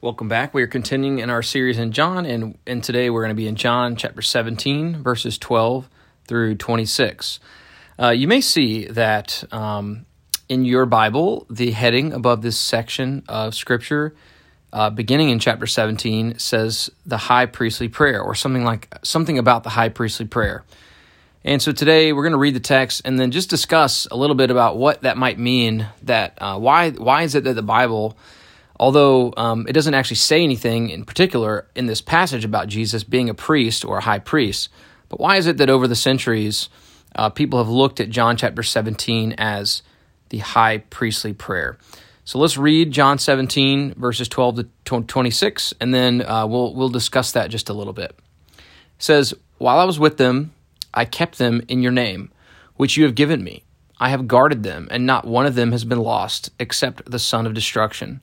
Welcome back. We are continuing in our series in John, and today we're going to be in John chapter 17, verses 12 through 26. You may see that in your Bible, the heading above this section of Scripture, beginning in chapter 17, says the high priestly prayer, or something about the high priestly prayer. And so today we're going to read the text and then just discuss a little bit about what that might mean. That why is it that the Bible, although it doesn't actually say anything in particular in this passage about Jesus being a priest or a high priest, but why is it that over the centuries people have looked at John chapter 17 as the high priestly prayer? So let's read John 17, verses 12 to 26, and then we'll discuss that just a little bit. It says, "While I was with them, I kept them in your name, which you have given me. I have guarded them, and not one of them has been lost, except the son of destruction,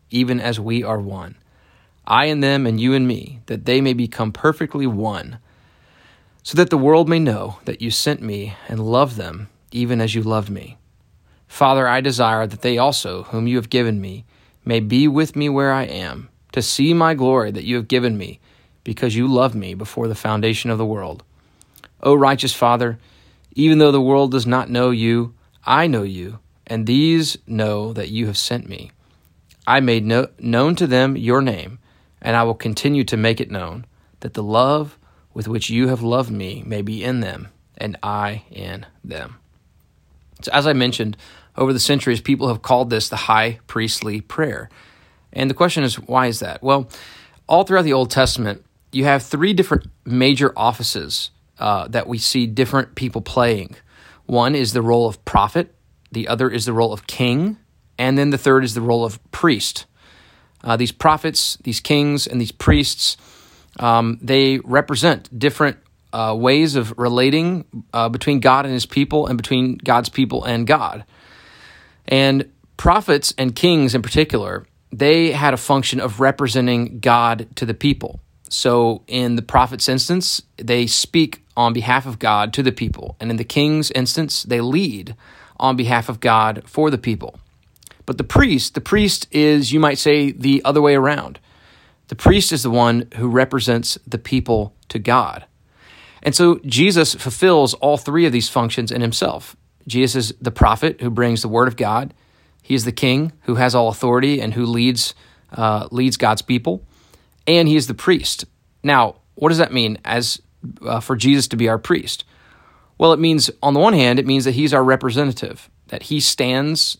even as we are one. I in them and you in me, that they may become perfectly one, so that the world may know that you sent me and love them, even as you loved me. Father, I desire that they also, whom you have given me, may be with me where I am, to see my glory that you have given me, because you loved me before the foundation of the world. O righteous Father, even though the world does not know you, I know you, and these know that you have sent me. I made known to them your name, and I will continue to make it known, that the love with which you have loved me may be in them, and I in them." So as I mentioned, over the centuries, people have called this the high priestly prayer. And the question is, why is that? Well, all throughout the Old Testament, you have three different major offices that we see different people playing. One is the role of prophet, the other is the role of king, and then the third is the role of priest. These prophets, these kings, and these priests, they represent different ways of relating between God and his people and between God's people and God. And prophets and kings in particular, they had a function of representing God to the people. So in the prophet's instance, they speak on behalf of God to the people. And in the king's instance, they lead on behalf of God for the people. But the priest is, you might say, the other way around. The priest is the one who represents the people to God. And so Jesus fulfills all three of these functions in himself. Jesus is the prophet who brings the word of God. He is the king who has all authority and who leads God's people. And he is the priest. Now, what does that mean as for Jesus to be our priest? Well, it means, on the one hand, it means that he's our representative, that he stands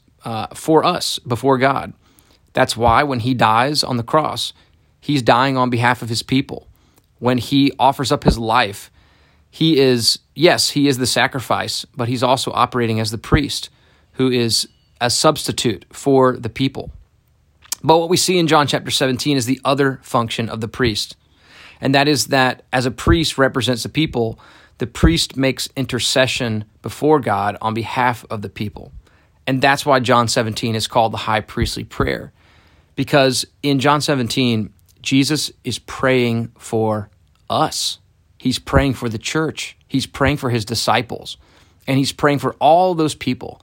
for us before God. That's why when he dies on the cross, he's dying on behalf of his people. When he offers up his life, he is the sacrifice, but he's also operating as the priest, who is a substitute for the people. But what we see in John chapter 17 is the other function of the priest, and that is that as a priest represents the people, the priest makes intercession before God on behalf of the people. And that's why John 17 is called the high priestly prayer, because in John 17, Jesus is praying for us. He's praying for the church. He's praying for his disciples, and he's praying for all those people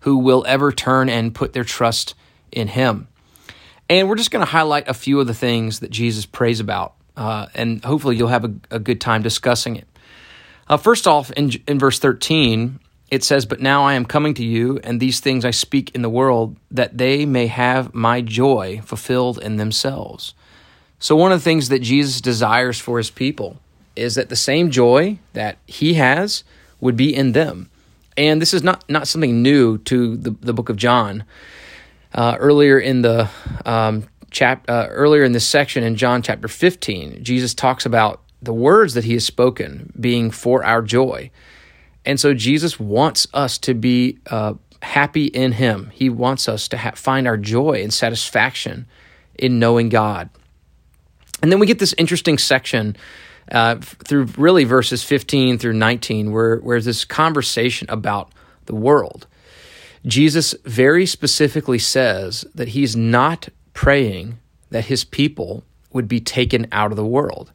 who will ever turn and put their trust in him. And we're just going to highlight a few of the things that Jesus prays about, and hopefully you'll have a good time discussing it. First off, in verse 13, it says, "But now I am coming to you, and these things I speak in the world, that they may have my joy fulfilled in themselves." So one of the things that Jesus desires for his people is that the same joy that he has would be in them. And this is not something new to the book of John. Earlier in the earlier in this section in John chapter 15, Jesus talks about the words that he has spoken being for our joy. And so Jesus wants us to be happy in him. He wants us to find our joy and satisfaction in knowing God. And then we get this interesting section through really verses 15 through 19, where this conversation about the world. Jesus very specifically says that he's not praying that his people would be taken out of the world.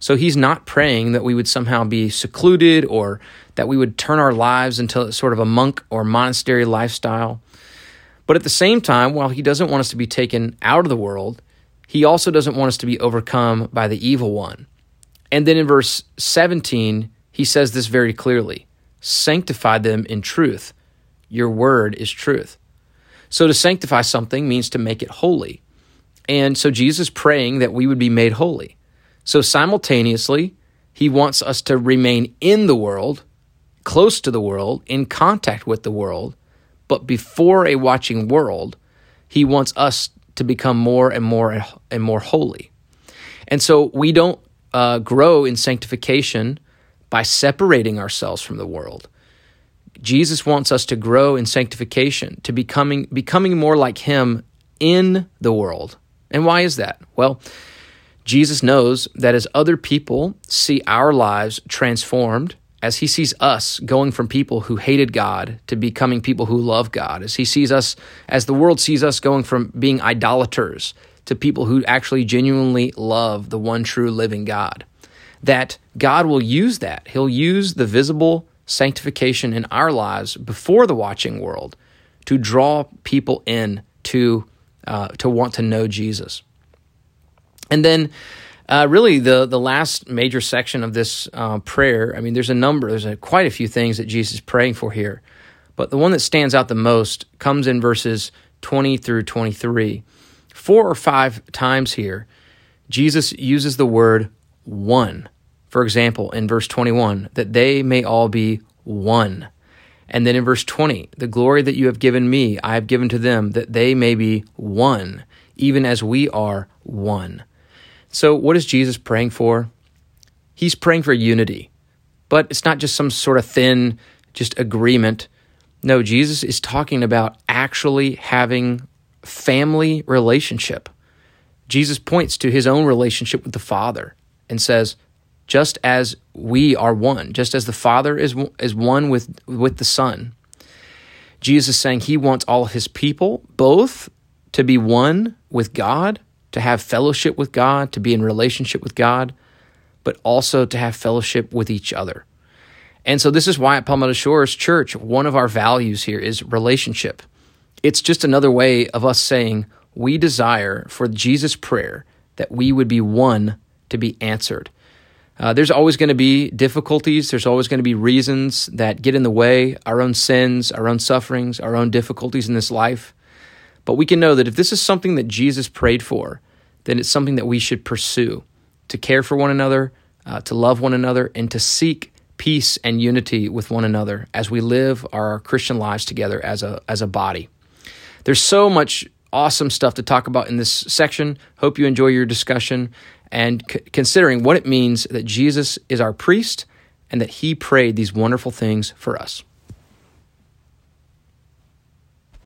So he's not praying that we would somehow be secluded or that we would turn our lives into sort of a monk or monastery lifestyle. But at the same time, while he doesn't want us to be taken out of the world, he also doesn't want us to be overcome by the evil one. And then in verse 17, he says this very clearly: sanctify them in truth. Your word is truth. So to sanctify something means to make it holy. And so Jesus is praying that we would be made holy. So simultaneously, he wants us to remain in the world, close to the world, in contact with the world, but before a watching world, he wants us to become more and more and more holy. And so we don't grow in sanctification by separating ourselves from the world. Jesus wants us to grow in sanctification, to becoming more like him in the world. And why is that? Well, Jesus knows that as other people see our lives transformed, as he sees us going from people who hated God to becoming people who love God, as he sees us, as the world sees us going from being idolaters to people who actually genuinely love the one true living God, that God will use that. He'll use the visible sanctification in our lives before the watching world to draw people in to want to know Jesus. And then really the last major section of this prayer, I mean, there's quite a few things that Jesus is praying for here, but the one that stands out the most comes in verses 20 through 23. 4 or 5 times here, Jesus uses the word one. For example, in verse 21, that they may all be one. And then in verse 20, the glory that you have given me, I have given to them, that they may be one, even as we are one. So what is Jesus praying for? He's praying for unity, but it's not just some sort of thin, just agreement. No, Jesus is talking about actually having family relationship. Jesus points to his own relationship with the Father and says, just as we are one, just as the Father is one with the Son, Jesus is saying he wants all of his people both to be one with God, to have fellowship with God, to be in relationship with God, but also to have fellowship with each other. And so this is why at Palmetto Shores Church, one of our values here is relationship. It's just another way of us saying we desire for Jesus' prayer that we would be one to be answered. There's always going to be difficulties. There's always going to be reasons that get in the way, our own sins, our own sufferings, our own difficulties in this life. But we can know that if this is something that Jesus prayed for, then it's something that we should pursue, to care for one another, to love one another, and to seek peace and unity with one another as we live our Christian lives together as a body. There's so much awesome stuff to talk about in this section. Hope you enjoy your discussion and considering what it means that Jesus is our priest and that he prayed these wonderful things for us.